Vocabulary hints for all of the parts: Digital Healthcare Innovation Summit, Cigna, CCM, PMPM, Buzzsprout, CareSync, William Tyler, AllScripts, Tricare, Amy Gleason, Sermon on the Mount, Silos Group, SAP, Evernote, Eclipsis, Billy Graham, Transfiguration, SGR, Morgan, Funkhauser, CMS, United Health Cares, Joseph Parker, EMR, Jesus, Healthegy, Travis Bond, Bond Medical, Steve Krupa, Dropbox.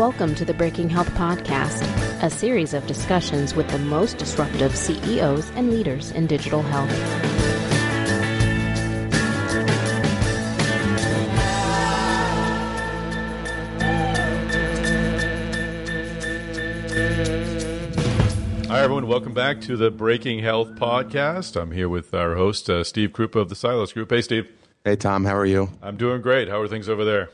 Welcome to the Breaking Health Podcast, a series of discussions with the most disruptive CEOs and leaders in digital health. Hi, everyone. Welcome back to the Breaking Health Podcast. I'm here with our host, Steve Krupa of the Silos Group. Hey, Steve. Hey, Tom. How are you? I'm doing great. How are things over there?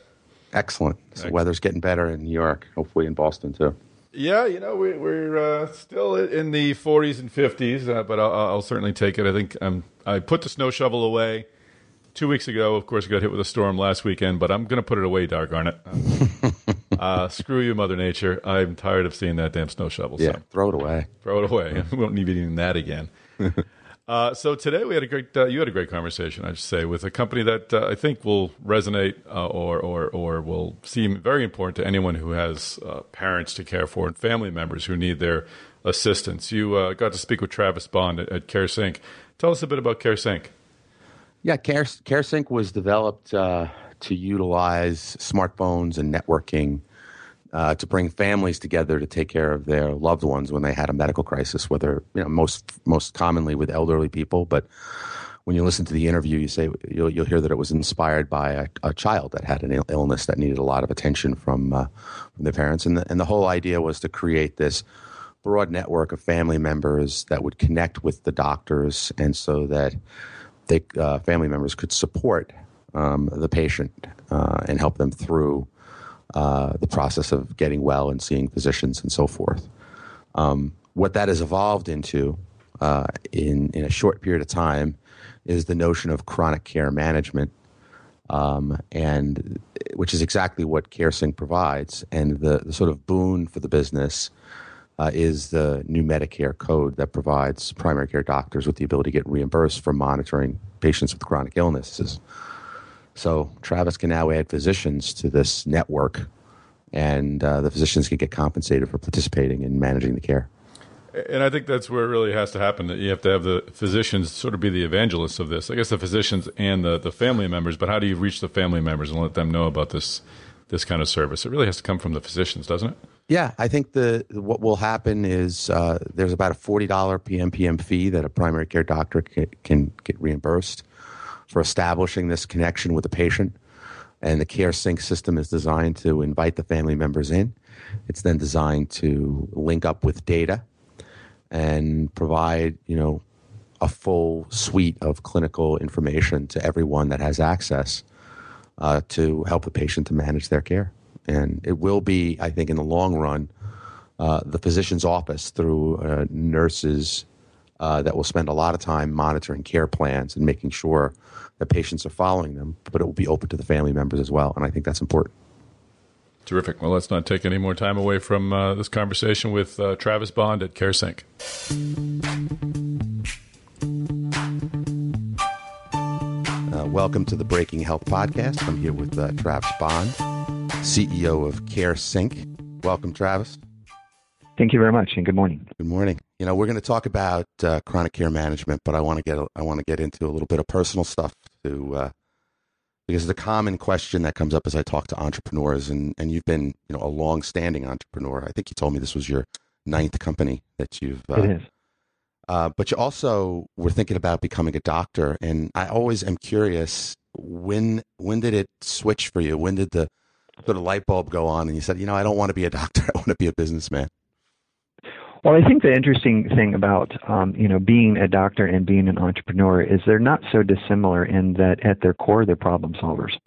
Excellent. So weather's getting better in New York, hopefully in Boston too. Yeah, you know, we're still in the 40s and 50s, but I'll certainly take it. I think I put the snow shovel away 2 weeks ago. Of course, I got hit with a storm last weekend, but I'm going to put it away, doggone it. Screw you, Mother Nature. I'm tired of seeing that damn snow shovel. Yeah, so throw it away. Throw it away. We won't need eating that again. So today we had a great, you had a great conversation, I should say, with a company that I think will resonate or will seem very important to anyone who has parents to care for and family members who need their assistance. You got to speak with Travis Bond at CareSync. Tell us a bit about CareSync. Yeah, CareSync was developed to utilize smartphones and networking to bring families together to take care of their loved ones when they had a medical crisis, whether, you know, most commonly with elderly people. But when you listen to the interview, you'll hear that it was inspired by a child that had an illness that needed a lot of attention from their parents. And the whole idea was to create this broad network of family members that would connect with the doctors, and so that they, family members could support the patient and help them through the process of getting well and seeing physicians and so forth. What that has evolved into in a short period of time is the notion of chronic care management, and which is exactly what CareSync provides. And the sort of boon for the business is the new Medicare code that provides primary care doctors with the ability to get reimbursed for monitoring patients with chronic illnesses. So Travis can now add physicians to this network, and the physicians can get compensated for participating in managing the care. And I think that's where it really has to happen, that you have to have the physicians sort of be the evangelists of this. I guess the physicians and the family members, but how do you reach the family members and let them know about this kind of service? It really has to come from the physicians, doesn't it? Yeah, I think what will happen is there's about a $40 PMPM fee that a primary care doctor can get reimbursed for establishing this connection with the patient. And the CareSync system is designed to invite the family members in. It's then designed to link up with data and provide, you know, a full suite of clinical information to everyone that has access to help the patient to manage their care. And it will be, I think, in the long run, the physician's office through nurses that will spend a lot of time monitoring care plans and making sure that patients are following them, but it will be open to the family members as well, and I think that's important. Terrific. Well, let's not take any more time away from this conversation with Travis Bond at CareSync. Welcome to the Breaking Health Podcast. I'm here with Travis Bond, CEO of CareSync. Welcome, Travis. Thank you very much, and good morning. Good morning. You know, we're going to talk about chronic care management, but I want to get into a little bit of personal stuff too, because the common question that comes up as I talk to entrepreneurs, and you've been, you know, a long-standing entrepreneur. I think you told me this was your 9th company that you've. It is. But you also were thinking about becoming a doctor, and I always am curious when did it switch for you? When did the sort of light bulb go on, and you said, you know, I don't want to be a doctor. I want to be a businessman. Well, I think the interesting thing about being a doctor and being an entrepreneur is they're not so dissimilar in that at their core they're problem solvers.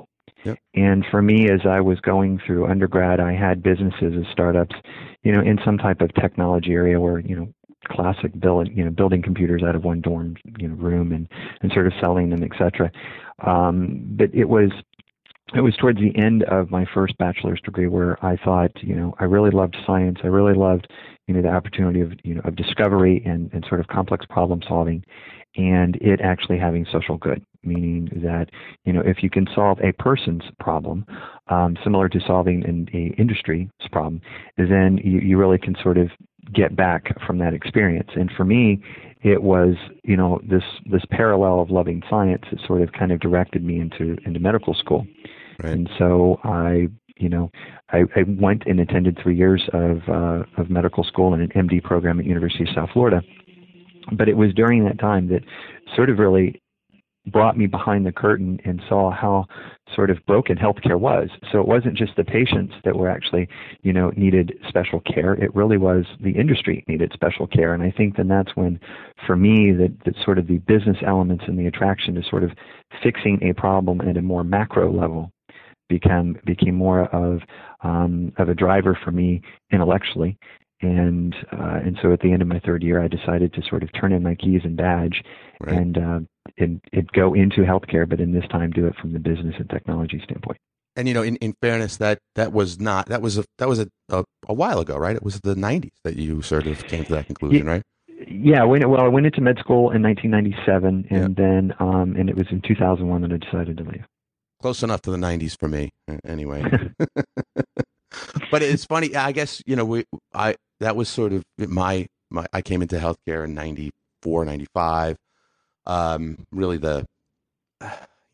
Yep. And for me, as I was going through undergrad, I had businesses and startups, you know, in some type of technology area where, you know, classic building computers out of one dorm room and sort of selling them, etc. But it was towards the end of my first bachelor's degree where I thought, you know, I really loved science. I really loved, you know, the opportunity of, you know, of discovery and sort of complex problem solving, and it actually having social good, meaning that, you know, if you can solve a person's problem, similar to solving an industry's problem, then you really can sort of get back from that experience. And for me, it was, you know, this parallel of loving science that sort of kind of directed me into medical school. Right. And so I You know, I went and attended 3 years of medical school and an MD program at University of South Florida. But it was during that time that sort of really brought me behind the curtain and saw how sort of broken healthcare was. So it wasn't just the patients that were actually, you know, needed special care. It really was the industry needed special care. And I think then that's when, for me, that sort of the business elements and the attraction to sort of fixing a problem at a more macro level became more of a driver for me intellectually. And so at the end of my third year, I decided to sort of turn in my keys and badge, right, and go into healthcare, but in this time do it from the business and technology standpoint. And you know, in fairness, that was a while ago, right? It was the 90s that you sort of came to that conclusion, right? Yeah, I went into med school in 1997, and then and it was in 2001 that I decided to leave. Close enough to the 90s for me, anyway. But it's funny, I guess, you know, that was sort of my I came into healthcare in 94, 95, really the, you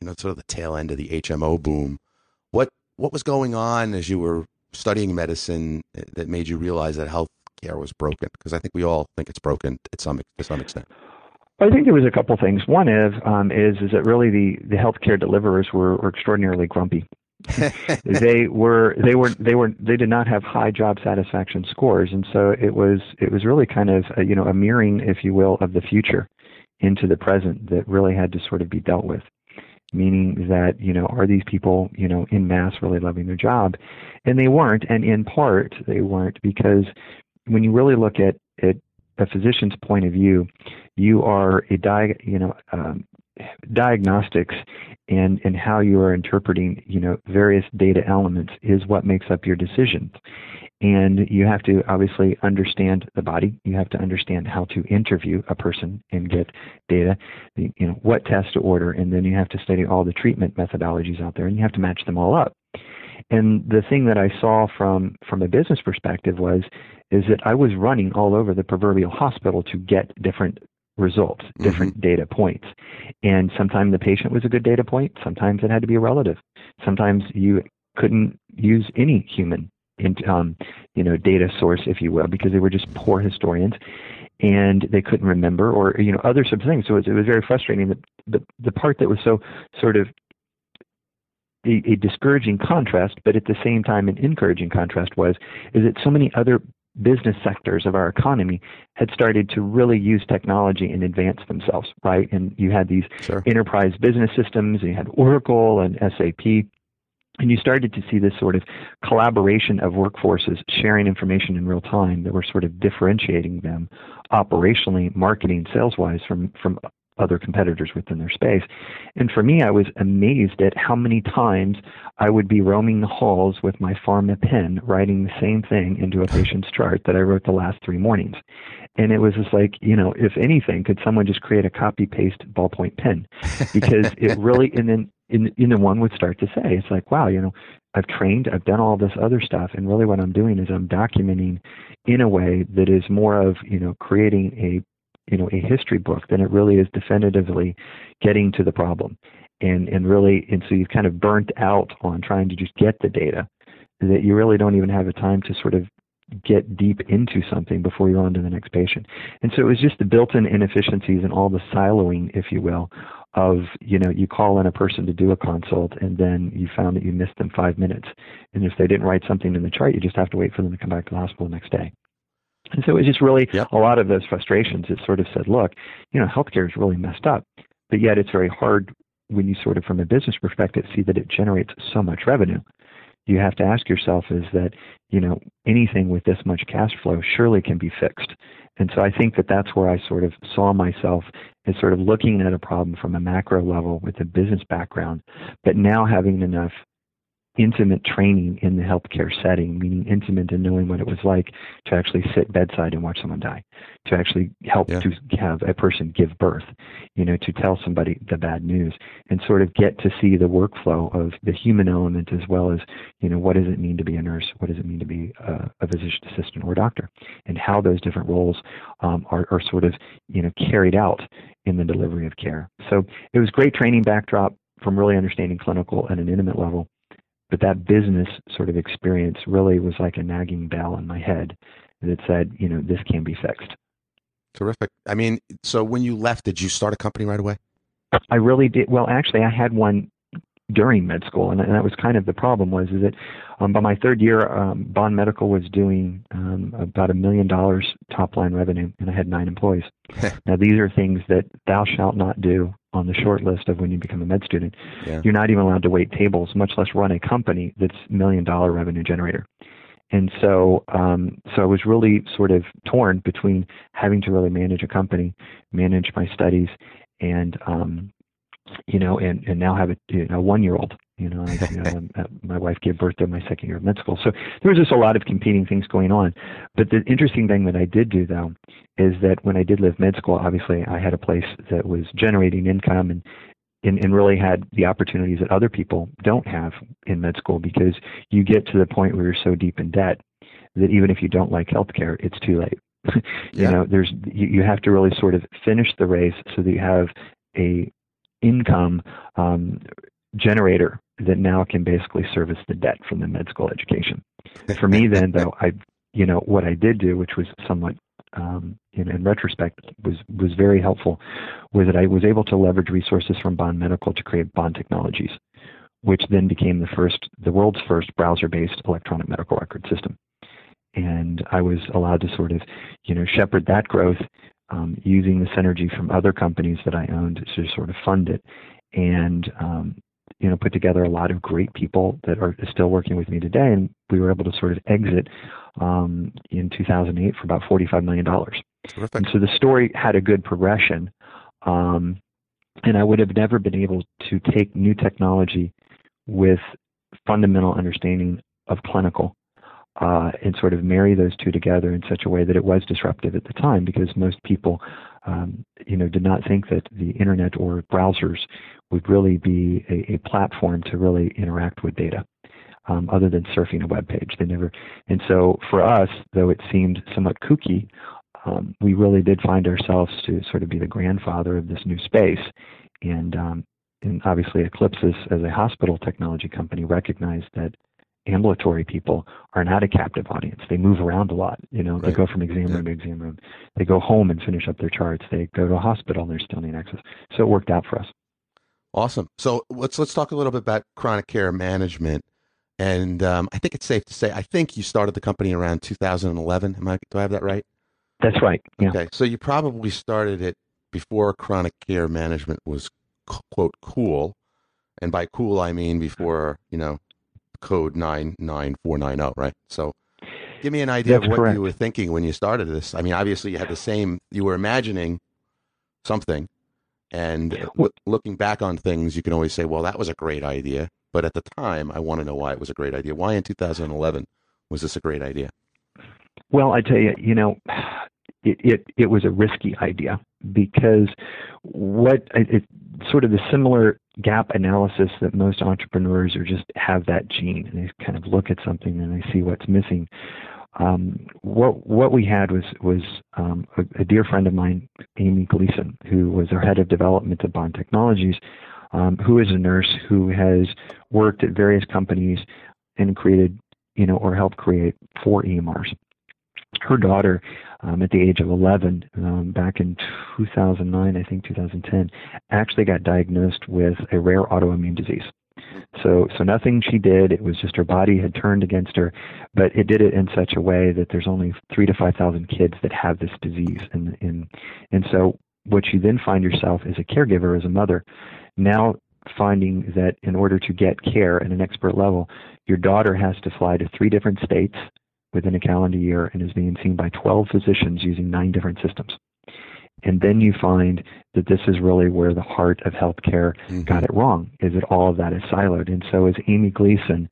know, sort of the tail end of the HMO boom. What was going on as you were studying medicine that made you realize that healthcare was broken? Because I think we all think it's broken to some extent. I think there was a couple things. One is that really the healthcare deliverers were extraordinarily grumpy. They did not have high job satisfaction scores, and so it was really kind of a mirroring, if you will, of the future into the present that really had to sort of be dealt with. Meaning that, you know, are these people, you know, in mass really loving their job? And they weren't, and in part they weren't, because when you really look at it, a physician's point of view, you are diagnostics and how you are interpreting, you know, various data elements is what makes up your decisions. And you have to obviously understand the body. You have to understand how to interview a person and get data, you know, what tests to order, and then you have to study all the treatment methodologies out there, and you have to match them all up. And the thing that I saw from a business perspective is that I was running all over the proverbial hospital to get different results, different data points. And sometimes the patient was a good data point. Sometimes it had to be a relative. Sometimes you couldn't use any human data source, if you will, because they were just poor historians and they couldn't remember or, you know, other sorts of things. So it was very frustrating. The part that was so sort of a discouraging contrast, but at the same time an encouraging contrast is that so many other business sectors of our economy had started to really use technology and advance themselves, right? And you had these enterprise business systems, and you had Oracle and SAP, and you started to see this sort of collaboration of workforces sharing information in real time that were sort of differentiating them operationally, marketing, sales-wise from other competitors within their space. And for me, I was amazed at how many times I would be roaming the halls with my pharma pen, writing the same thing into a patient's chart that I wrote the last three mornings. And it was just like, you know, if anything, could someone just create a copy-paste ballpoint pen? Because it really, and then one would start to say, it's like, wow, you know, I've trained, I've done all this other stuff, and really what I'm doing is I'm documenting in a way that is more of, you know, creating a history book than it really is definitively getting to the problem. And so you've kind of burnt out on trying to just get the data that you really don't even have the time to sort of get deep into something before you're on to the next patient. And so it was just the built-in inefficiencies and all the siloing, if you will, of, you know, you call in a person to do a consult and then you found that you missed them 5 minutes. And if they didn't write something in the chart, you just have to wait for them to come back to the hospital the next day. And so it was just really a lot of those frustrations that sort of said, look, you know, healthcare is really messed up, but yet it's very hard when you sort of from a business perspective see that it generates so much revenue. You have to ask yourself is that, you know, anything with this much cash flow surely can be fixed. And so I think that that's where I sort of saw myself as sort of looking at a problem from a macro level with a business background, but now having enough intimate training in the healthcare setting, meaning intimate in knowing what it was like to actually sit bedside and watch someone die, to actually help to have a person give birth, you know, to tell somebody the bad news and sort of get to see the workflow of the human element as well as, you know, what does it mean to be a nurse? What does it mean to be a physician assistant or a doctor? And how those different roles are sort of, you know, carried out in the delivery of care. So it was great training backdrop from really understanding clinical at an intimate level. But that business sort of experience really was like a nagging bell in my head that said, you know, this can be fixed. Terrific. I mean, so when you left, did you start a company right away? I really did. Well, actually, I had one during med school, and that was kind of the problem was is that by my third year, Bond Medical was doing about $1 million top line revenue, and I had 9 employees. Now, these are things that thou shalt not do on the short list of when you become a med student. Yeah. You're not even allowed to wait tables, much less run a company that's $1 million revenue generator. And so, so I was really sort of torn between having to really manage a company, manage my studies, and you know, and now have a 1-year-old. You know, my wife gave birth to my second year of med school. So there was just a lot of competing things going on. But the interesting thing that I did do, though, is that when I did leave med school, obviously I had a place that was generating income and really had the opportunities that other people don't have in med school, because you get to the point where you're so deep in debt that even if you don't like healthcare, it's too late. You know, you have to really sort of finish the race so that you have a income generator that now can basically service the debt from the med school education. For me then, though, what I did do, which was somewhat, in retrospect, was very helpful, was that I was able to leverage resources from Bond Medical to create Bond Technologies, which then became the world's first browser-based electronic medical record system. And I was allowed to sort of, shepherd that growth using the synergy from other companies that I owned to sort of fund it, and put together a lot of great people that are still working with me today. And we were able to sort of exit in 2008 for about $45 million. And so the story had a good progression. And I would have never been able to take new technology with fundamental understanding of clinical and sort of marry those two together in such a way that it was disruptive at the time, because most people, did not think that the internet or browsers would really be a platform to really interact with data, other than surfing a web page. And so for us, though it seemed somewhat kooky, we really did find ourselves to sort of be the grandfather of this new space. And obviously Eclipsis, as a hospital technology company, recognized that ambulatory people are not a captive audience. They move around a lot. They go from exam room to exam room. They go home and finish up their charts. They go to a hospital and they're still needing access. So it worked out for us. Awesome. So let's talk a little bit about chronic care management. And I think it's safe to say, I think you started the company around 2011. Do I have that right? That's right. Yeah. Okay. So you probably started it before chronic care management was, quote, cool. And by cool, I mean before, code 99490, right? So give me an idea of what you were thinking when you started this. I mean, obviously you had you were imagining something, and looking back on things, you can always say, well, that was a great idea. But at the time, I want to know why it was a great idea. Why in 2011 was this a great idea? Well, I tell you, it was a risky idea, because sort of the similar gap analysis that most entrepreneurs have that gene, and they kind of look at something and they see what's missing. What we had was a dear friend of mine, Amy Gleason, who was our head of development at Bond Technologies, who is a nurse who has worked at various companies and created, or helped create 4 EMRs. Her daughter, at the age of 11, back in 2009, I think 2010, actually got diagnosed with a rare autoimmune disease. So nothing she did. It was just her body had turned against her, but it did it in such a way that there's only 3,000 to 5,000 kids that have this disease. And so what you then find yourself as a caregiver, as a mother, now finding that in order to get care at an expert level, your daughter has to fly to 3 different states within a calendar year and is being seen by 12 physicians using 9 different systems. And then you find that this is really where the heart of healthcare got it wrong, is that all of that is siloed. And so as Amy Gleason,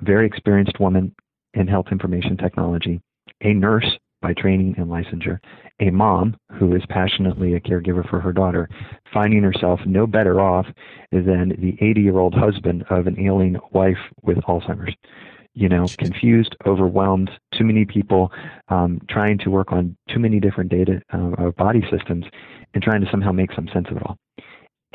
very experienced woman in health information technology, a nurse by training and licensure, a mom who is passionately a caregiver for her daughter, finding herself no better off than the 80-year-old husband of an ailing wife with Alzheimer's. Confused, overwhelmed, too many people trying to work on too many different data of body systems and trying to somehow make some sense of it all.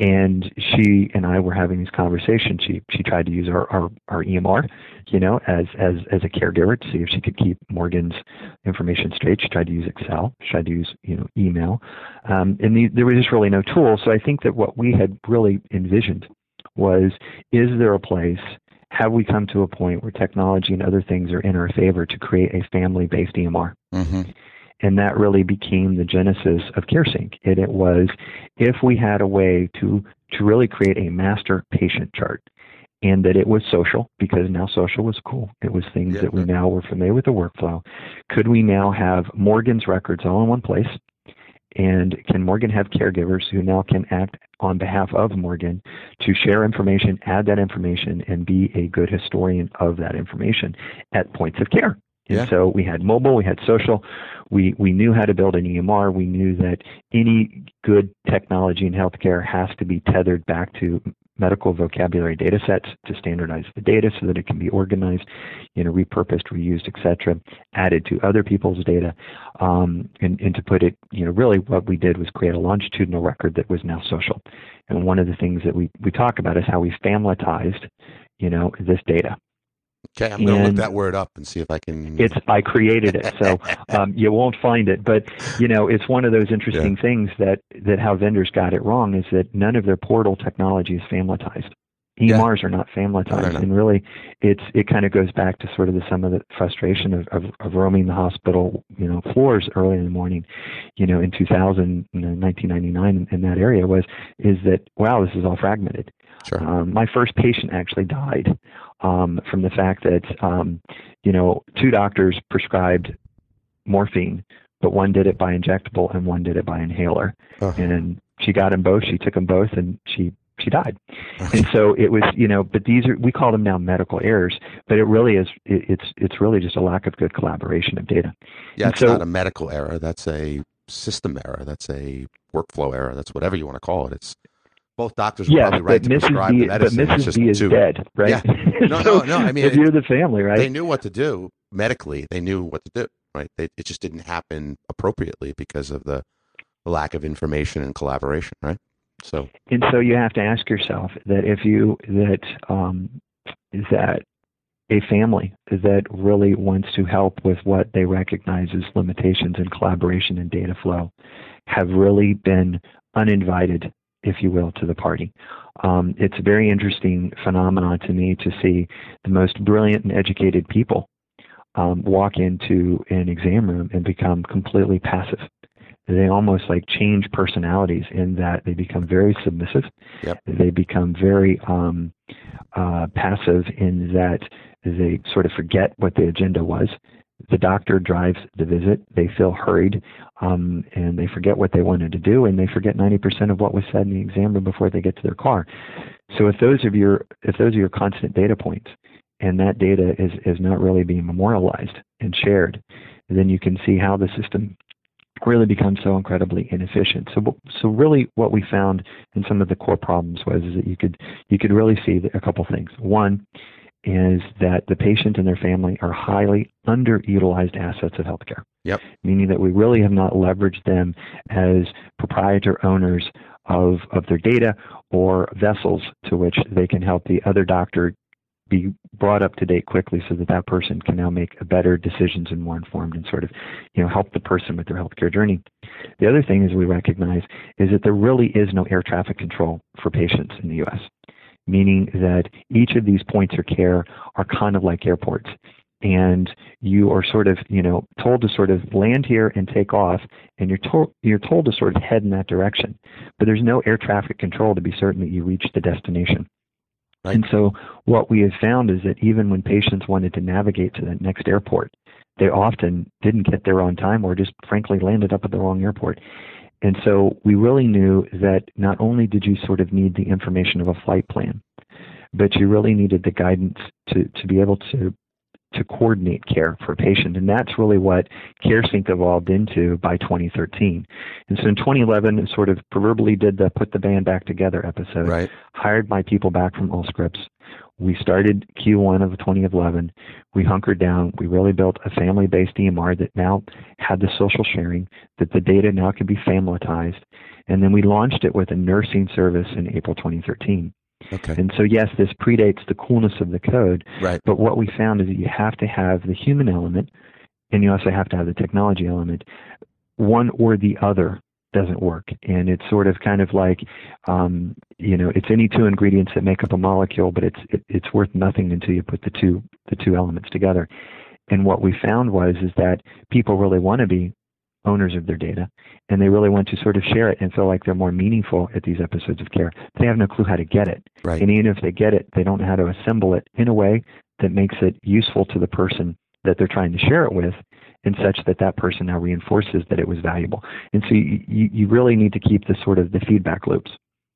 And she and I were having these conversations. She tried to use our EMR, you know, as a caregiver to see if she could keep Morgan's information straight. She tried to use Excel. She tried to use, you know, email. There was just really no tool. So I think that what we had really envisioned was, is there a place, have we come to a point where technology and other things are in our favor to create a family-based EMR? Mm-hmm. And that really became the genesis of CareSync. And it was, if we had a way to really create a master patient chart, and that it was social, because now social was cool. It was things that we now were familiar with the workflow. Could we now have Morgan's records all in one place? And can Morgan have caregivers who now can act on behalf of Morgan to share information, add that information, and be a good historian of that information at points of care? And so we had mobile, we had social, we knew how to build an EMR. We knew that any good technology in healthcare has to be tethered back to medical vocabulary data sets to standardize the data so that it can be organized, you know, repurposed, reused, et cetera, added to other people's data. And to put it, you know, really what we did was create a longitudinal record that was now social. And one of the things that we talk about is how we familitized, you know, this data. Okay, I'm going to look that word up and see if I can. I created it, so you won't find it. But, you know, it's one of those interesting things that how vendors got it wrong is that none of their portal technology is familitized. EMRs are not familitized, and really, it kind of goes back to sort of some of the frustration of roaming the hospital, you know, floors early in the morning, you know, in 2000, you know, 1999, in that area is that, wow, this is all fragmented. Sure. My first patient actually died from the fact that, you know, two doctors prescribed morphine, but one did it by injectable and one did it by inhaler, and she got them both. She took them both, and she died. And so it was, you know, but we call them now medical errors, but it really is, it's really just a lack of good collaboration of data. Yeah, it's not a medical error. That's a system error. That's a workflow error. That's whatever you want to call it. It's both doctors are probably right to prescribe the medicine. But Mrs. B is dead, right? Yeah. No. I mean, if you're the family, right? They knew what to do medically. They knew what to do, right? It just didn't happen appropriately because of the lack of information and collaboration, right? So you have to ask yourself that if a family that really wants to help with what they recognize as limitations in collaboration and data flow have really been uninvited, if you will, to the party. It's a very interesting phenomenon to me to see the most brilliant and educated people walk into an exam room and become completely passive. They almost like change personalities in that they become very submissive. Yep. They become very passive in that they sort of forget what the agenda was. The doctor drives the visit. They feel hurried, and they forget what they wanted to do, and they forget 90% of what was said in the exam room before they get to their car. So if those are your constant data points, and that data is not really being memorialized and shared, then you can see how the system really becomes so incredibly inefficient. So really what we found in some of the core problems was that you could really see a couple things. One is that the patient and their family are highly underutilized assets of healthcare. Yep. Meaning that we really have not leveraged them as proprietor owners of their data or vessels to which they can help the other doctor be brought up to date quickly so that person can now make better decisions and more informed and sort of, you know, help the person with their healthcare journey. The other thing is we recognize is that there really is no air traffic control for patients in the U.S., meaning that each of these points of care are kind of like airports. And you are sort of, you know, told to sort of land here and take off, and you're told to sort of head in that direction. But there's no air traffic control to be certain that you reach the destination. Right. And so what we have found is that even when patients wanted to navigate to that next airport, they often didn't get there on time or just frankly landed up at the wrong airport. And so we really knew that not only did you sort of need the information of a flight plan, but you really needed the guidance to be able to coordinate care for a patient. And that's really what CareSync evolved into by 2013. And so in 2011, it sort of proverbially did the put the band back together episode, right. Hired my people back from AllScripts. We started Q1 of 2011. We hunkered down. We really built a family-based EMR that now had the social sharing, that the data now could be familitized, And then we launched it with a nursing service in April 2013. Okay. And so, yes, this predates the coolness of the code, right. But what we found is that you have to have the human element, and you also have to have the technology element. One or the other doesn't work. And it's sort of kind of like, it's any two ingredients that make up a molecule, but it's worth nothing until you put the two elements together. And what we found is that people really want to be owners of their data, and they really want to sort of share it and feel like they're more meaningful at these episodes of care. They have no clue how to get it. Right. And even if they get it, they don't know how to assemble it in a way that makes it useful to the person that they're trying to share it with, and such that that person now reinforces that it was valuable. And so you really need to keep the sort of the feedback loops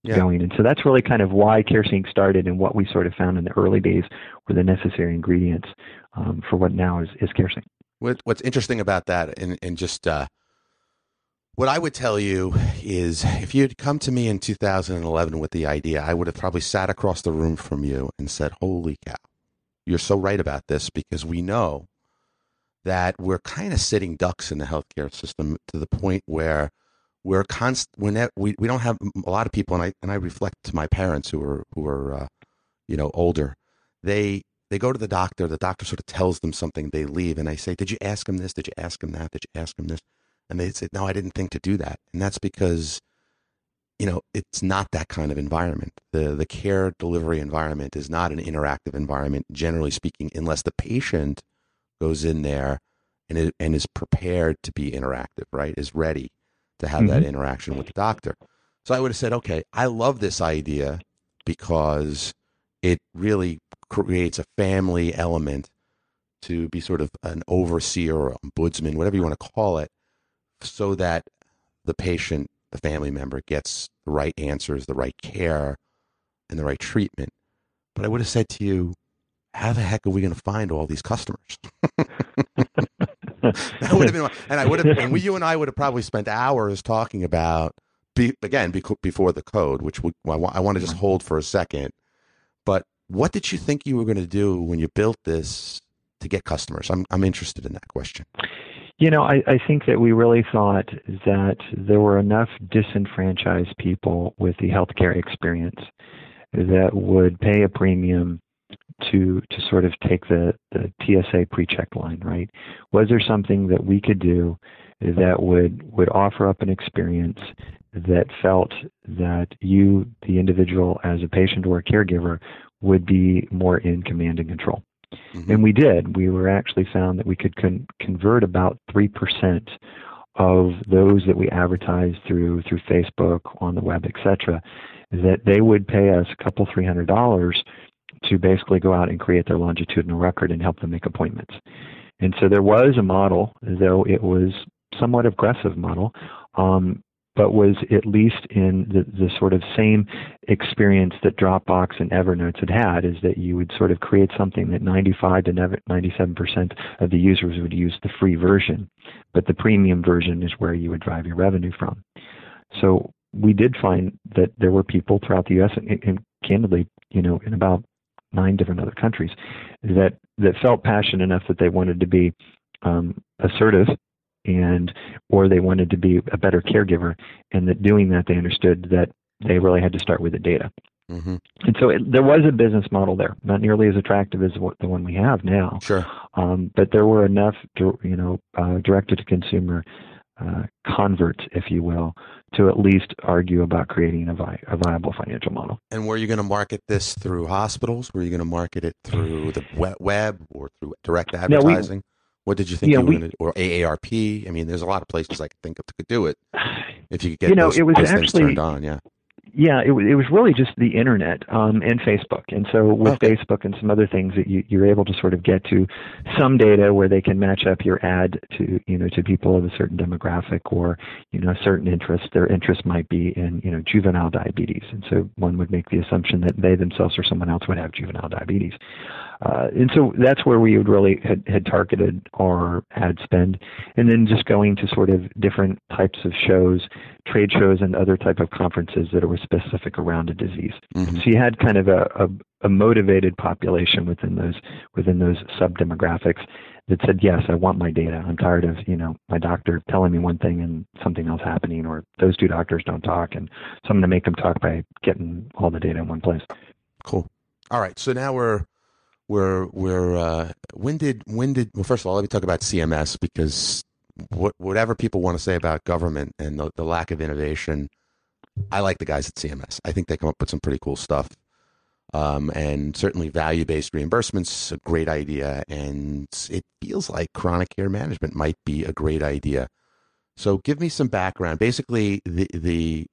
going. And so that's really kind of why CareSync started, and what we sort of found in the early days were the necessary ingredients for what now is CareSync. What's interesting about that, and just what I would tell you is, if you had come to me in 2011 with the idea, I would have probably sat across the room from you and said, holy cow, you're so right about this, because we know that we're kind of sitting ducks in the healthcare system to the point where we don't have a lot of people. And I reflect to my parents who are older. They go to the doctor. The doctor sort of tells them something. They leave, and I say, "Did you ask him this? Did you ask him that? Did you ask him this?" And they said, "No, I didn't think to do that." And that's because, it's not that kind of environment. The care delivery environment is not an interactive environment, generally speaking, unless the patient goes in there and is prepared to be interactive, right? Is ready to have that interaction with the doctor. So I would have said, okay, I love this idea because it really creates a family element to be sort of an overseer or ombudsman, whatever you want to call it, so that the patient, the family member, gets the right answers, the right care, and the right treatment. But I would have said to you, how the heck are we going to find all these customers? That would have been, you and I would have probably spent hours talking about, before the code, which I want to just hold for a second. But what did you think you were going to do when you built this to get customers? I'm interested in that question. I think that we really thought that there were enough disenfranchised people with the healthcare experience that would pay a premium to sort of take the TSA pre-check line, right? Was there something that we could do that would offer up an experience that felt that you, the individual, as a patient or a caregiver, would be more in command and control? Mm-hmm. And we did. We were actually found that we could convert about 3% of those that we advertised through Facebook, on the web, etc., that they would pay us a couple $300 to basically go out and create their longitudinal record and help them make appointments. And so there was a model, though it was somewhat aggressive model, but was at least in the sort of same experience that Dropbox and Evernote had, is that you would sort of create something that 95 to 97% of the users would use the free version, but the premium version is where you would drive your revenue from. So we did find that there were people throughout the U.S. and candidly, in about 9 different other countries that felt passionate enough that they wanted to be assertive, or they wanted to be a better caregiver, and that doing that, they understood that they really had to start with the data. Mm-hmm. And so there was a business model there, not nearly as attractive as the one we have now. Sure. But there were enough, direct-to-consumer converts, if you will, to at least argue about creating a viable financial model. And were you going to market this through hospitals? Were you going to market it through the web or through direct advertising? What did you think you were going to do? Or AARP? I mean, there's a lot of places I could think of that could do it if you could get those things turned on, yeah. Yeah, it was really just the internet and Facebook. And so with Facebook and some other things that you're able to sort of get to some data where they can match up your ad to people of a certain demographic or a certain interest. Their interest might be in juvenile diabetes, and so one would make the assumption that they themselves or someone else would have juvenile diabetes. And so that's where we would really had targeted our ad spend, and then just going to sort of different types of shows, trade shows, and other type of conferences that were specific around a disease. Mm-hmm. So you had kind of a motivated population within those sub demographics that said, yes, I want my data. I'm tired of, you know, my doctor telling me one thing and something else happening, or those two doctors don't talk. And so I'm going to make them talk by getting all the data in one place. Cool. All right. So now well, first of all, let me talk about CMS, because whatever people want to say about government and the lack of innovation, I like the guys at CMS. I think they come up with some pretty cool stuff. And certainly value-based reimbursement's a great idea. And it feels like chronic care management might be a great idea. So give me some background. Basically, the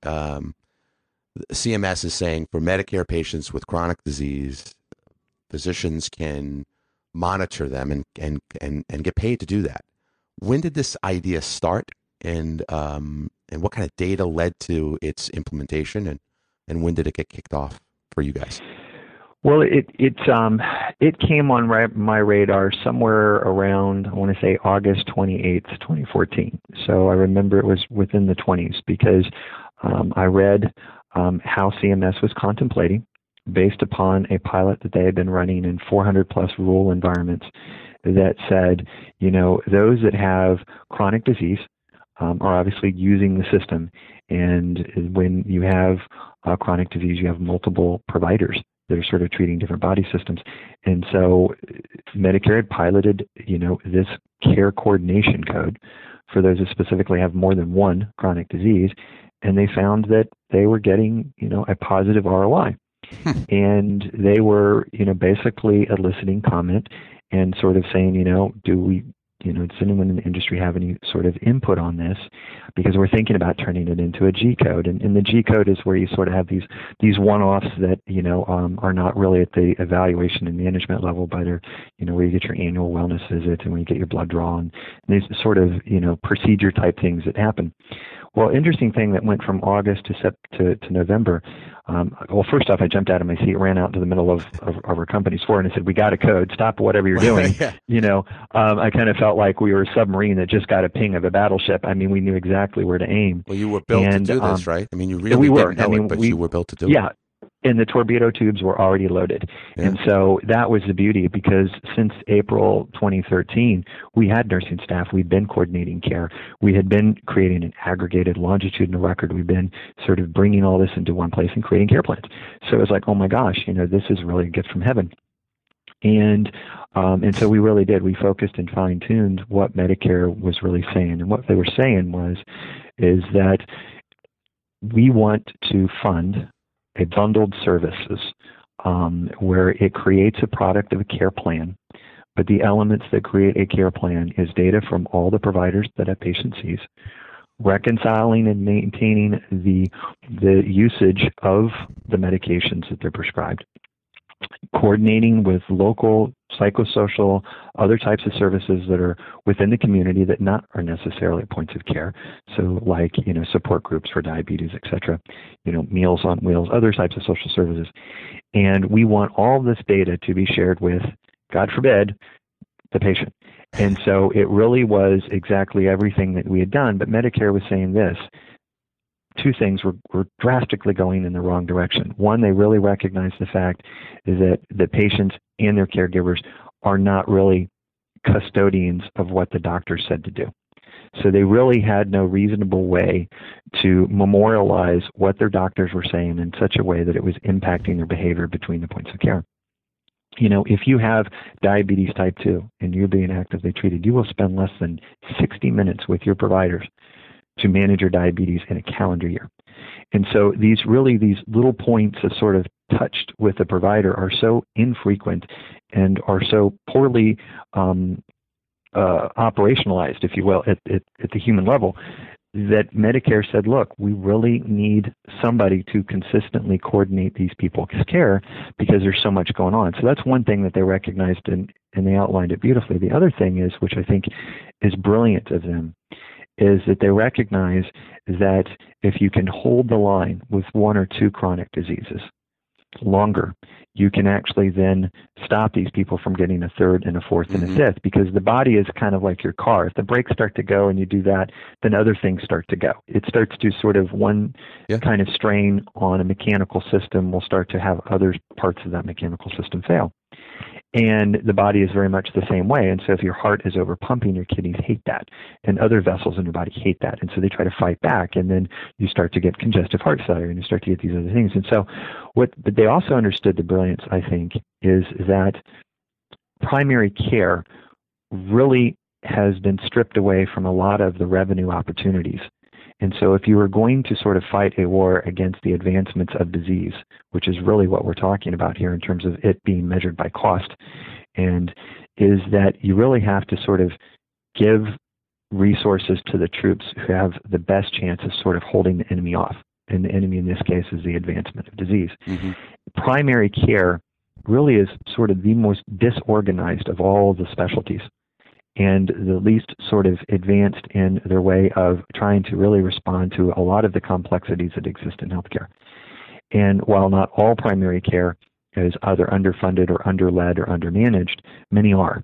CMS is saying for Medicare patients with chronic disease, physicians can monitor them and get paid to do that. When did this idea start, and what kind of data led to its implementation, and when did it get kicked off for you guys? Well, it came on my radar somewhere around, I want to say, August 28th, 2014. So I remember it was within the 20s, because I read how CMS was contemplating, based upon a pilot that they had been running in 400 plus rural environments, that said, you know, those that have chronic disease are obviously using the system. And when you have chronic disease, you have multiple providers that are sort of treating different body systems. And so Medicare had piloted, you know, this care coordination code for those who specifically have more than one chronic disease. And they found that they were getting, you know, a positive ROI. And they were, you know, basically eliciting comment and sort of saying, you know, does anyone in the industry have any sort of input on this? Because we're thinking about turning it into a G code. And the G code is where you sort of have these one-offs that, you know, are not really at the evaluation and management level, but are, you know, where you get your annual wellness visits and when you get your blood drawn, and these sort of, you know, procedure type things that happen. Well, interesting thing that went from August to November. Well, first off, I jumped out of my seat, ran out to the middle of our company's floor, and I said, "We got a code. Stop whatever you're doing." Yeah. You know, I kind of felt like we were a submarine that just got a ping of a battleship. I mean, we knew exactly where to aim. Well, you were built to do this, right? I mean, you really you were built to do it. And the torpedo tubes were already loaded. Yeah. And so that was the beauty, because since April 2013, we had nursing staff. We'd been coordinating care. We had been creating an aggregated longitudinal record. We've been sort of bringing all this into one place and creating care plans. So it was like, oh my gosh, you know, this is really a gift from heaven. And so we really did. We focused and fine-tuned what Medicare was really saying. And what they were saying is that we want to fund a bundled services where it creates a product of a care plan, but the elements that create a care plan is data from all the providers that a patient sees, reconciling and maintaining the usage of the medications that they're prescribed, coordinating with local psychosocial, other types of services that are within the community that not are necessarily points of care. So like, you know, support groups for diabetes, et cetera, you know, Meals on Wheels, other types of social services. And we want all this data to be shared with, God forbid, the patient. And so it really was exactly everything that we had done. But Medicare was saying this. Two things were drastically going in the wrong direction. One, they really recognized the fact that the patients and their caregivers are not really custodians of what the doctor said to do. So they really had no reasonable way to memorialize what their doctors were saying in such a way that it was impacting their behavior between the points of care. You know, if you have diabetes type 2 and you're being actively treated, you will spend less than 60 minutes with your providers to manage your diabetes in a calendar year. And so these little points of sort of touched with the provider are so infrequent and are so poorly operationalized, if you will, at the human level, that Medicare said, look, we really need somebody to consistently coordinate these people's care because there's so much going on. So that's one thing that they recognized, and they outlined it beautifully. The other thing is, which I think is brilliant of them, is that they recognize that if you can hold the line with one or two chronic diseases longer, you can actually then stop these people from getting a third and a fourth and a fifth, because the body is kind of like your car. If the brakes start to go and you do that, then other things start to go. It starts to sort of one kind of strain on a mechanical system will start to have other parts of that mechanical system fail. And the body is very much the same way. And so if your heart is over pumping, your kidneys hate that. And other vessels in your body hate that. And so they try to fight back. And then you start to get congestive heart failure and you start to get these other things. And so what but they also understood the brilliance, I think, is that primary care really has been stripped away from a lot of the revenue opportunities. And so if you were going to sort of fight a war against the advancements of disease, which is really what we're talking about here in terms of it being measured by cost, and is that you really have to sort of give resources to the troops who have the best chance of sort of holding the enemy off. And the enemy in this case is the advancement of disease. Mm-hmm. Primary care really is sort of the most disorganized of all the specialties, and the least sort of advanced in their way of trying to really respond to a lot of the complexities that exist in healthcare. And while not all primary care is either underfunded or underled or undermanaged, many are.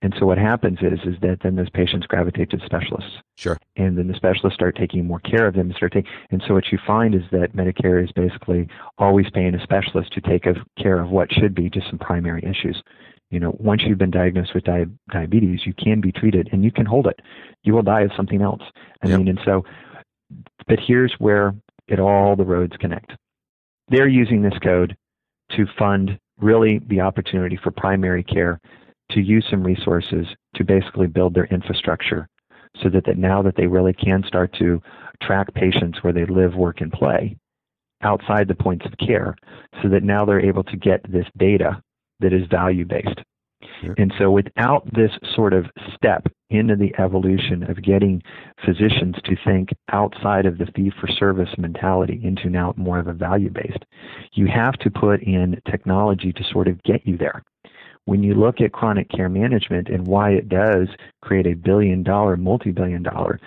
And so what happens is that then those patients gravitate to specialists. Sure. And then the specialists start taking more care of them. And so what you find is that Medicare is basically always paying a specialist to take care of what should be just some primary issues. You know, once you've been diagnosed with diabetes, you can be treated and you can hold it. You will die of something else. I mean, and so, but here's where all the roads connect. They're using this code to fund really the opportunity for primary care to use some resources to basically build their infrastructure so that, now that they really can start to track patients where they live, work, and play outside the points of care, so that now they're able to get this data that is value-based. Sure. And so without this sort of step into the evolution of getting physicians to think outside of the fee-for-service mentality into now more of a value-based, you have to put in technology to sort of get you there. When you look at chronic care management and why it does create a billion-dollar, multi-billion-dollar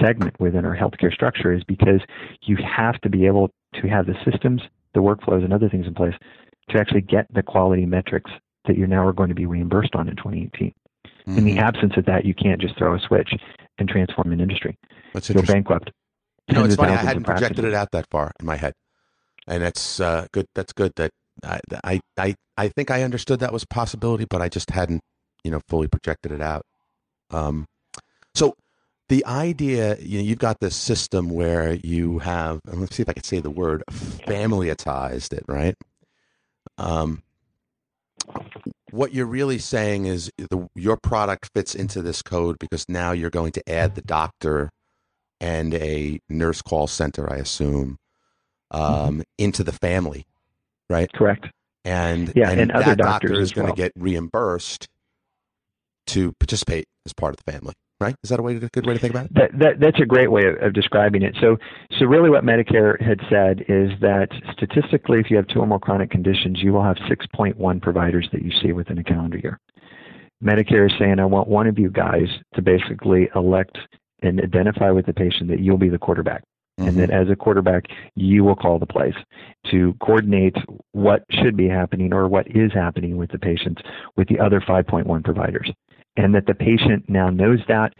segment within our healthcare structure is because you have to be able to have the systems, the workflows, and other things in place to actually get the quality metrics that you now are going to be reimbursed on in 2018. Mm-hmm. In the absence of that, you can't just throw a switch and transform an industry. That's interesting. You'll bankrupt. You know, it's funny, I hadn't projected it out that far in my head. And that's good. That's good. That I think I understood that was a possibility, but I just hadn't, you know, fully projected it out. So the idea, you know, you've got this system where you have, I'm going to see if I can say the word, familiatized it, right? What you're really saying is your product fits into this code because now you're going to add the doctor and a nurse call center, I assume, into the family, right? Correct. And, and that other doctor is going to get reimbursed to participate as part of the family. Right? Is that a good way to think about it? That's a great way of describing it. So really what Medicare had said is that statistically, if you have two or more chronic conditions, you will have 6.1 providers that you see within a calendar year. Medicare is saying, I want one of you guys to basically elect and identify with the patient that you'll be the quarterback. Mm-hmm. And that as a quarterback, you will call the plays to coordinate what should be happening or what is happening with the patients with the other 5.1 providers. And that the patient now knows that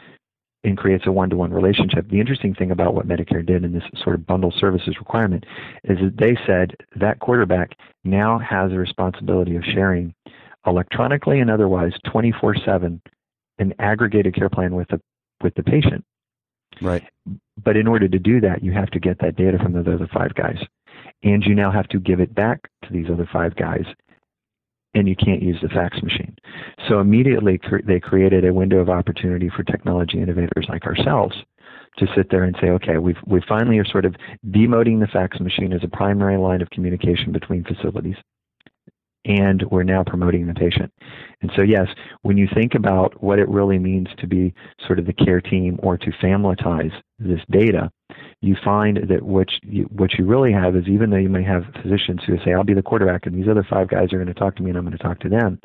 and creates a one-to-one relationship. The interesting thing about what Medicare did in this sort of bundle services requirement is that they said that quarterback now has the responsibility of sharing electronically and otherwise 24/7 an aggregated care plan with the patient. Right. But in order to do that, you have to get that data from those other five guys. And you now have to give it back to these other five guys. And you can't use the fax machine. So immediately they created a window of opportunity for technology innovators like ourselves to sit there and say, okay, we finally are sort of demoting the fax machine as a primary line of communication between facilities, and we're now promoting the patient. And so, yes, when you think about what it really means to be sort of the care team or to familiatize this data, you find that what you really have is, even though you may have physicians who say, I'll be the quarterback and these other five guys are going to talk to me and I'm going to talk to them,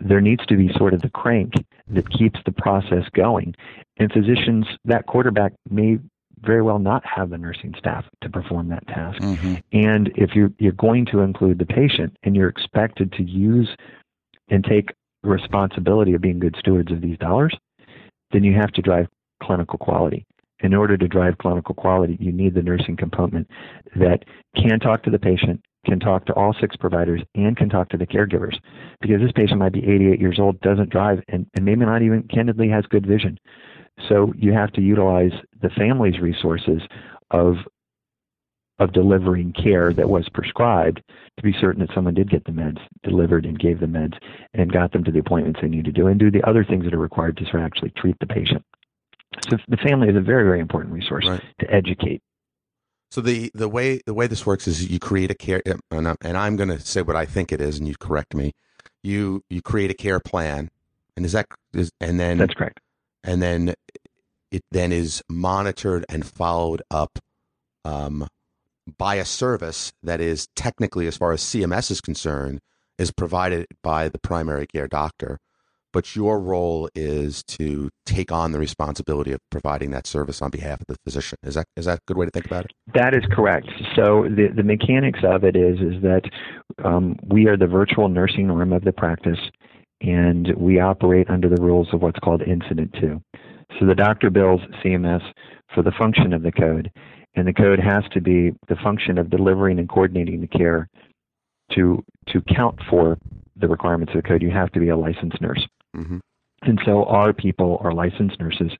there needs to be sort of the crank that keeps the process going. And physicians, that quarterback may very well not have the nursing staff to perform that task. Mm-hmm. And if you're going to include the patient and you're expected to use and take responsibility of being good stewards of these dollars, then you have to drive clinical quality. In order to drive clinical quality, you need the nursing component that can talk to the patient, can talk to all 6 providers and can talk to the caregivers, because this patient might be 88 years old, doesn't drive, and maybe not even candidly has good vision. So you have to utilize the family's resources of delivering care that was prescribed to be certain that someone did get the meds delivered and gave the meds and got them to the appointments they need to do and do the other things that are required to sort of actually treat the patient. So the family is a very, very important resource to educate. So the way this works is you create a care, and I'm going to say what I think it is, and you correct me. You create a care plan, and then that's correct. And then it then is monitored and followed up by a service that is technically, as far as CMS is concerned, is provided by the primary care doctor. But your role is to take on the responsibility of providing that service on behalf of the physician. Is that a good way to think about it? That is correct. So the mechanics of it is that we are the virtual nursing arm of the practice, and we operate under the rules of what's called Incident 2. So the doctor bills CMS for the function of the code, and the code has to be the function of delivering and coordinating the care to count for the requirements of the code. You have to be a licensed nurse. Mm-hmm. And so our people are licensed nurses.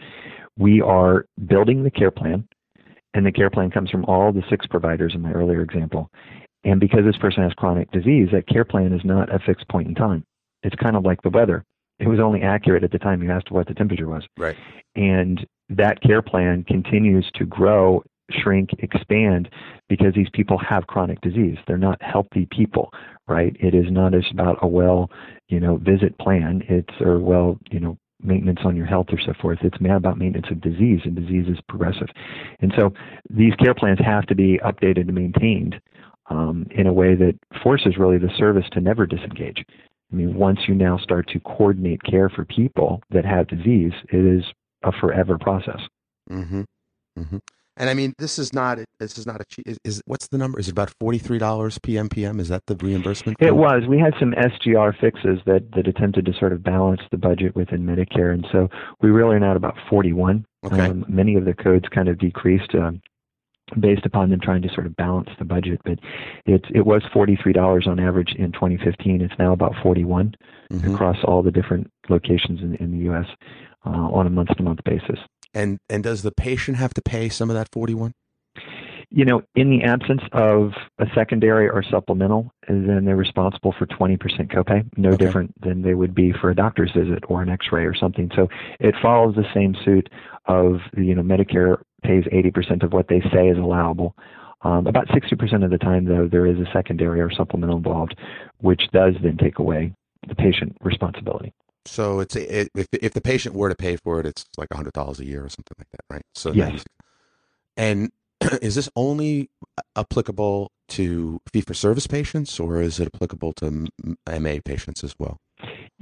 We are building the care plan, and the care plan comes from all the 6 providers in my earlier example. And because this person has chronic disease, that care plan is not a fixed point in time. It's kind of like the weather. It was only accurate at the time you asked what the temperature was. Right. And that care plan continues to grow, shrink, expand, because these people have chronic disease. They're not healthy people, right? It is not just about a visit plan. It's maintenance on your health or so forth. It's about maintenance of disease, and disease is progressive. And so these care plans have to be updated and maintained in a way that forces really the service to never disengage. I mean, once you now start to coordinate care for people that have disease, it is a forever process. Mm-hmm. Mm-hmm. And I mean, what's the number? Is it about $43 PMPM? Is that the reimbursement? It was. We had some SGR fixes that attempted to sort of balance the budget within Medicare. And so we really are now at about 41. Okay. Many of the codes kind of decreased based upon them trying to sort of balance the budget. But it was $43 on average in 2015. It's now about 41 mm-hmm. across all the different locations in the U.S. On a month-to-month basis. And does the patient have to pay some of that 41? In the absence of a secondary or supplemental, then they're responsible for 20% copay, no different than they would be for a doctor's visit or an x-ray or something. So it follows the same suit of, Medicare pays 80% of what they say is allowable. About 60% of the time, though, there is a secondary or supplemental involved, which does then take away the patient responsibility. So if the patient were to pay for it, it's like $100 a year or something like that, right? So yes. And is this only applicable to fee-for-service patients, or is it applicable to MA patients as well?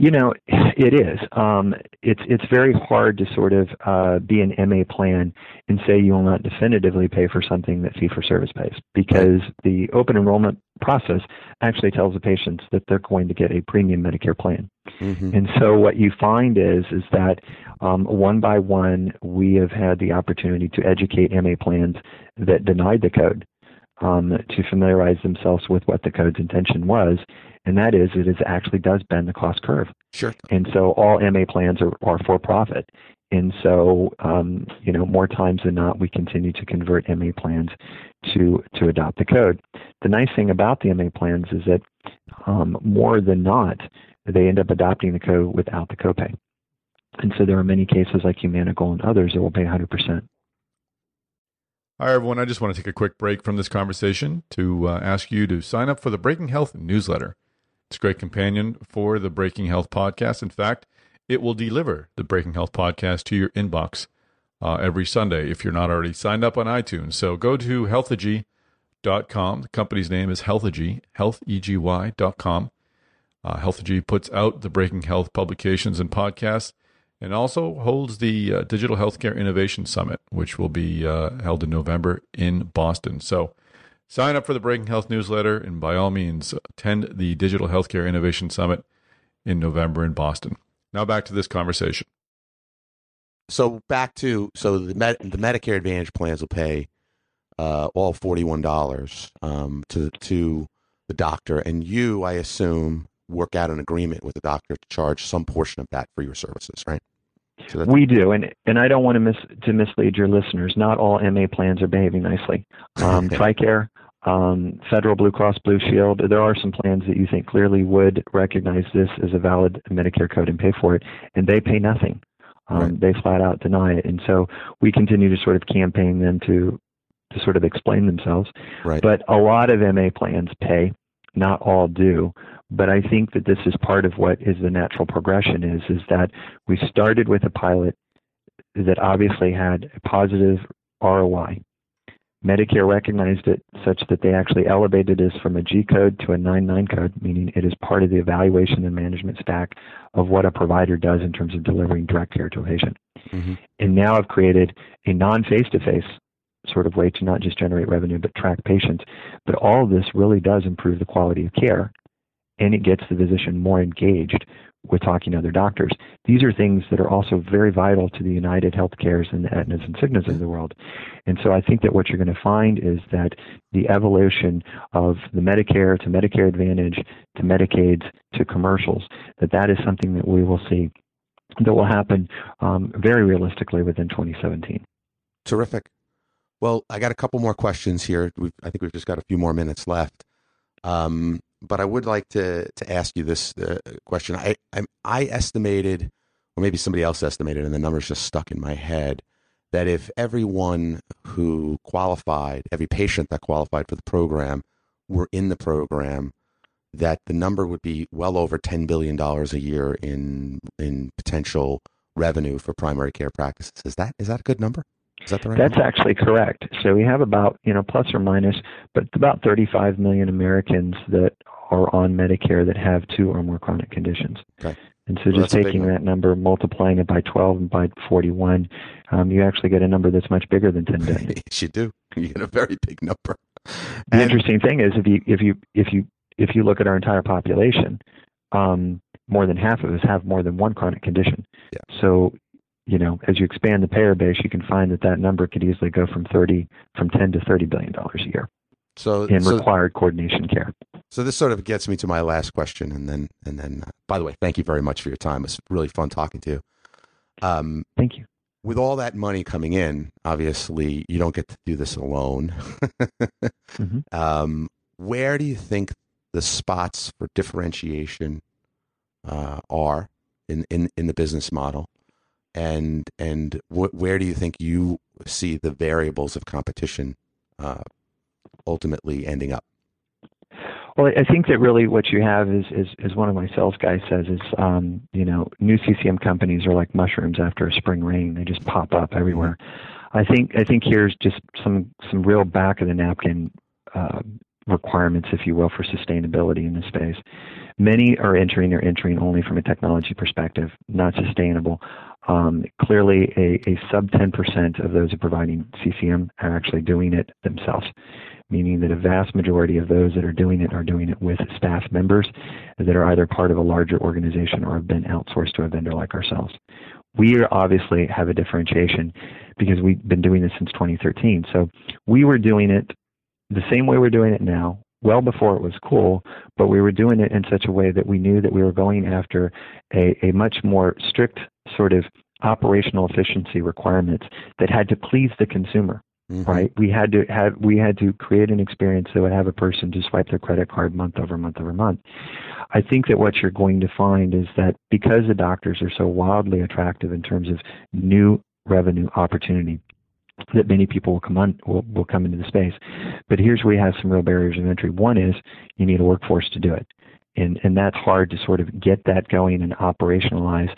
It is. It's very hard to sort of be an MA plan and say you will not definitively pay for something that fee-for-service pays, because the open enrollment process actually tells the patients that they're going to get a premium Medicare plan. Mm-hmm. And so what you find is that one by one, we have had the opportunity to educate MA plans that denied the code to familiarize themselves with what the code's intention was, and that is it actually does bend the cost curve. Sure. And so all MA plans are for profit. And so, more times than not, we continue to convert MA plans to adopt the code. The nice thing about the MA plans is that more than not, they end up adopting the code without the copay. And so there are many cases like Humanical and others that will pay 100%. Hi, everyone. I just want to take a quick break from this conversation to ask you to sign up for the Breaking Health newsletter. It's a great companion for the Breaking Health podcast. In fact, it will deliver the Breaking Health podcast to your inbox every Sunday if you're not already signed up on iTunes. So go to healthegy.com. The company's name is Healthegy, healthegyy.com. Healthegy puts out the Breaking Health publications and podcasts, and also holds the Digital Healthcare Innovation Summit, which will be held in November in Boston. So sign up for the Breaking Health newsletter, and by all means, attend the Digital Healthcare Innovation Summit in November in Boston. Now back to this conversation. So the Medicare Advantage plans will pay all $41 to the doctor, and you, I assume, work out an agreement with the doctor to charge some portion of that for your services, right? So we do, and I don't want to mislead your listeners. Not all MA plans are behaving nicely. Okay. Tricare, Federal Blue Cross Blue Shield, there are some plans that you think clearly would recognize this as a valid Medicare code and pay for it, and they pay nothing. Right. They flat out deny it, and so we continue to sort of campaign them to sort of explain themselves. Right. But a lot of MA plans pay, not all do. But I think that this is part of what is the natural progression is that we started with a pilot that obviously had a positive ROI. Medicare recognized it such that they actually elevated us from a G code to a 9-9 code, meaning it is part of the evaluation and management stack of what a provider does in terms of delivering direct care to a patient. Mm-hmm. And now I've created a non-face-to-face sort of way to not just generate revenue but track patients. But all of this really does improve the quality of care, and it gets the physician more engaged with talking to other doctors. These are things that are also very vital to the United Health Cares and the Aetnas and Cignas of the world. And so I think that what you're going to find is that the evolution of the Medicare to Medicare Advantage to Medicaid to commercials, that is something that we will see that will happen very realistically within 2017. Terrific. Well, I got a couple more questions here. I think we've just got a few more minutes left. But I would like to ask you this question. I estimated, or maybe somebody else estimated, and the number's just stuck in my head, that if everyone who qualified, every patient that qualified for the program were in the program, that the number would be well over $10 billion a year in potential revenue for primary care practices. Is that a good number? Is that the right number? That's actually correct. So we have about, plus or minus, but about 35 million Americans that are on Medicare that have 2 or more chronic conditions. Okay. And so just taking that number, multiplying it by 12 and by 41, you actually get a number that's much bigger than 10 billion. Yes, you do. You get a very big number. The interesting thing is if you look at our entire population, more than half of us have more than one chronic condition. Yeah. So as you expand the payer base, you can find that number could easily go from 10 to $30 billion a year. So in required coordination care. So this sort of gets me to my last question. And then, by the way, thank you very much for your time. It's really fun talking to you. Thank you. With all that money coming in, obviously you don't get to do this alone. Mm-hmm. Where do you think the spots for differentiation are in the business model? And where do you think you see the variables of competition ultimately ending up? Well, I think that really what you have is one of my sales guys says is, new CCM companies are like mushrooms after a spring rain. They just pop up everywhere. I think here's just some real back of the napkin requirements, if you will, for sustainability in this space. Many are entering only from a technology perspective, not sustainable. Clearly, a sub 10% of those who are providing CCM are actually doing it themselves, meaning that a vast majority of those that are doing it with staff members that are either part of a larger organization or have been outsourced to a vendor like ourselves. We obviously have a differentiation because we've been doing this since 2013. So we were doing it the same way we're doing it now, well before it was cool, but we were doing it in such a way that we knew that we were going after a much more strict sort of operational efficiency requirements that had to please the consumer. Mm-hmm. Right? We had to create an experience that would have a person to swipe their credit card month over month over month. I think that what you're going to find is that because the doctors are so wildly attractive in terms of new revenue opportunity, that many people will come into the space. But here's where we have some real barriers of entry. One is you need a workforce to do it. And that's hard to sort of get that going and operationalize.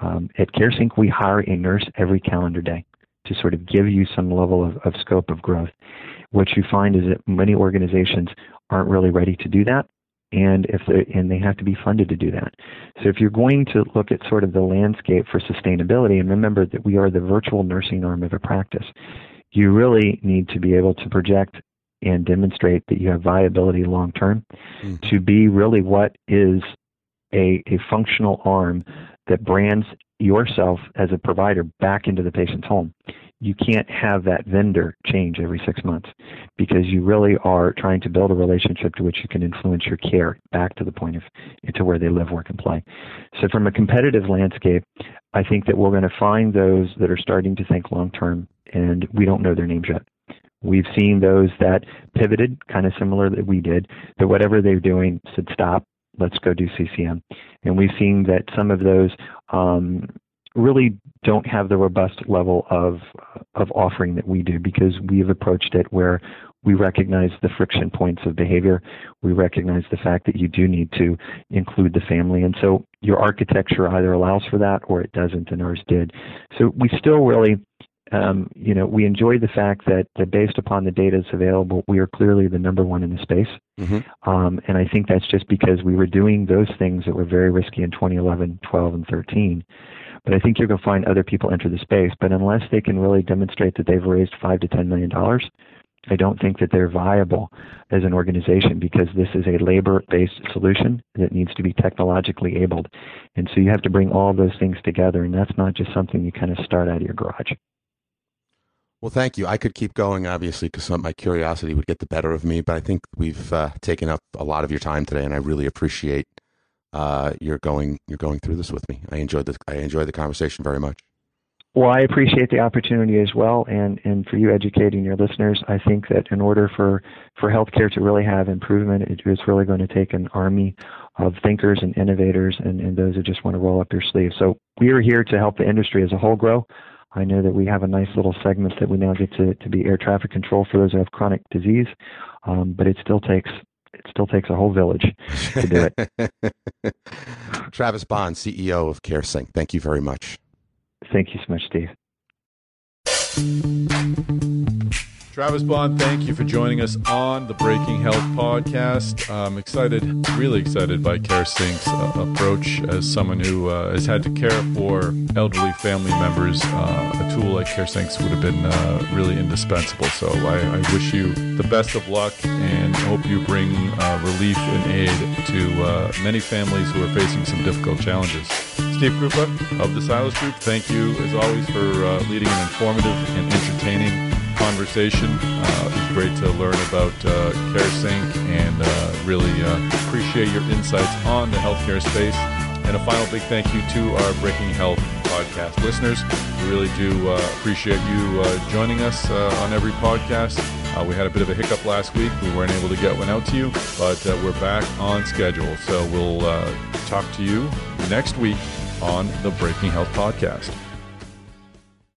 At CareSync, we hire a nurse every calendar day to sort of give you some level of scope of growth. What you find is that many organizations aren't really ready to do that, and they have to be funded to do that. So if you're going to look at sort of the landscape for sustainability, and remember that we are the virtual nursing arm of a practice, you really need to be able to project and demonstrate that you have viability long-term to be really what is a functional arm that brands yourself as a provider back into the patient's home. You can't have that vendor change every 6 months because you really are trying to build a relationship to which you can influence your care back to the point of to where they live, work, and play. So from a competitive landscape, I think that we're going to find those that are starting to think long-term, and we don't know their names yet. We've seen those that pivoted, kind of similar that we did, that whatever they're doing said, stop, let's go do CCM. And we've seen that some of those really don't have the robust level of offering that we do, because we've approached it where we recognize the friction points of behavior. We recognize the fact that you do need to include the family. And so your architecture either allows for that or it doesn't, and ours did. So we still really, we enjoy the fact that based upon the data that's available, we are clearly the number one in the space. Mm-hmm. And I think that's just because we were doing those things that were very risky in 2011, 12, and 13. But I think you're going to find other people enter the space. But unless they can really demonstrate that they've raised $5 to $10 million, I don't think that they're viable as an organization, because this is a labor-based solution that needs to be technologically enabled. And so you have to bring all those things together. And that's not just something you kind of start out of your garage. Well, thank you. I could keep going, obviously, because my curiosity would get the better of me. But I think we've taken up a lot of your time today, and I really appreciate you're going through this with me. I enjoyed the conversation very much. Well, I appreciate the opportunity as well, and for you educating your listeners. I think that in order for healthcare to really have improvement, it's really going to take an army of thinkers and innovators, and those that just want to roll up their sleeves. So we are here to help the industry as a whole grow. I know that we have a nice little segment that we now get to be air traffic control for those who have chronic disease, but it still takes a whole village to do it. Travis Bond, CEO of CareSync. Thank you very much. Thank you so much, Steve. Travis Bond, thank you for joining us on the Breaking Health podcast. I'm really excited by CareSync's approach as someone who has had to care for elderly family members. A tool like CareSync would have been really indispensable. So I wish you the best of luck, and hope you bring relief and aid to many families who are facing some difficult challenges. Steve Krupa of the Silos Group, thank you as always for leading an informative and entertaining conversation. It's great to learn about CareSync, and really appreciate your insights on the healthcare space. And a final big thank you to our Breaking Health podcast listeners. We really do appreciate you joining us on every podcast. We had a bit of a hiccup last week. We weren't able to get one out to you, but we're back on schedule. So we'll talk to you next week on the Breaking Health podcast.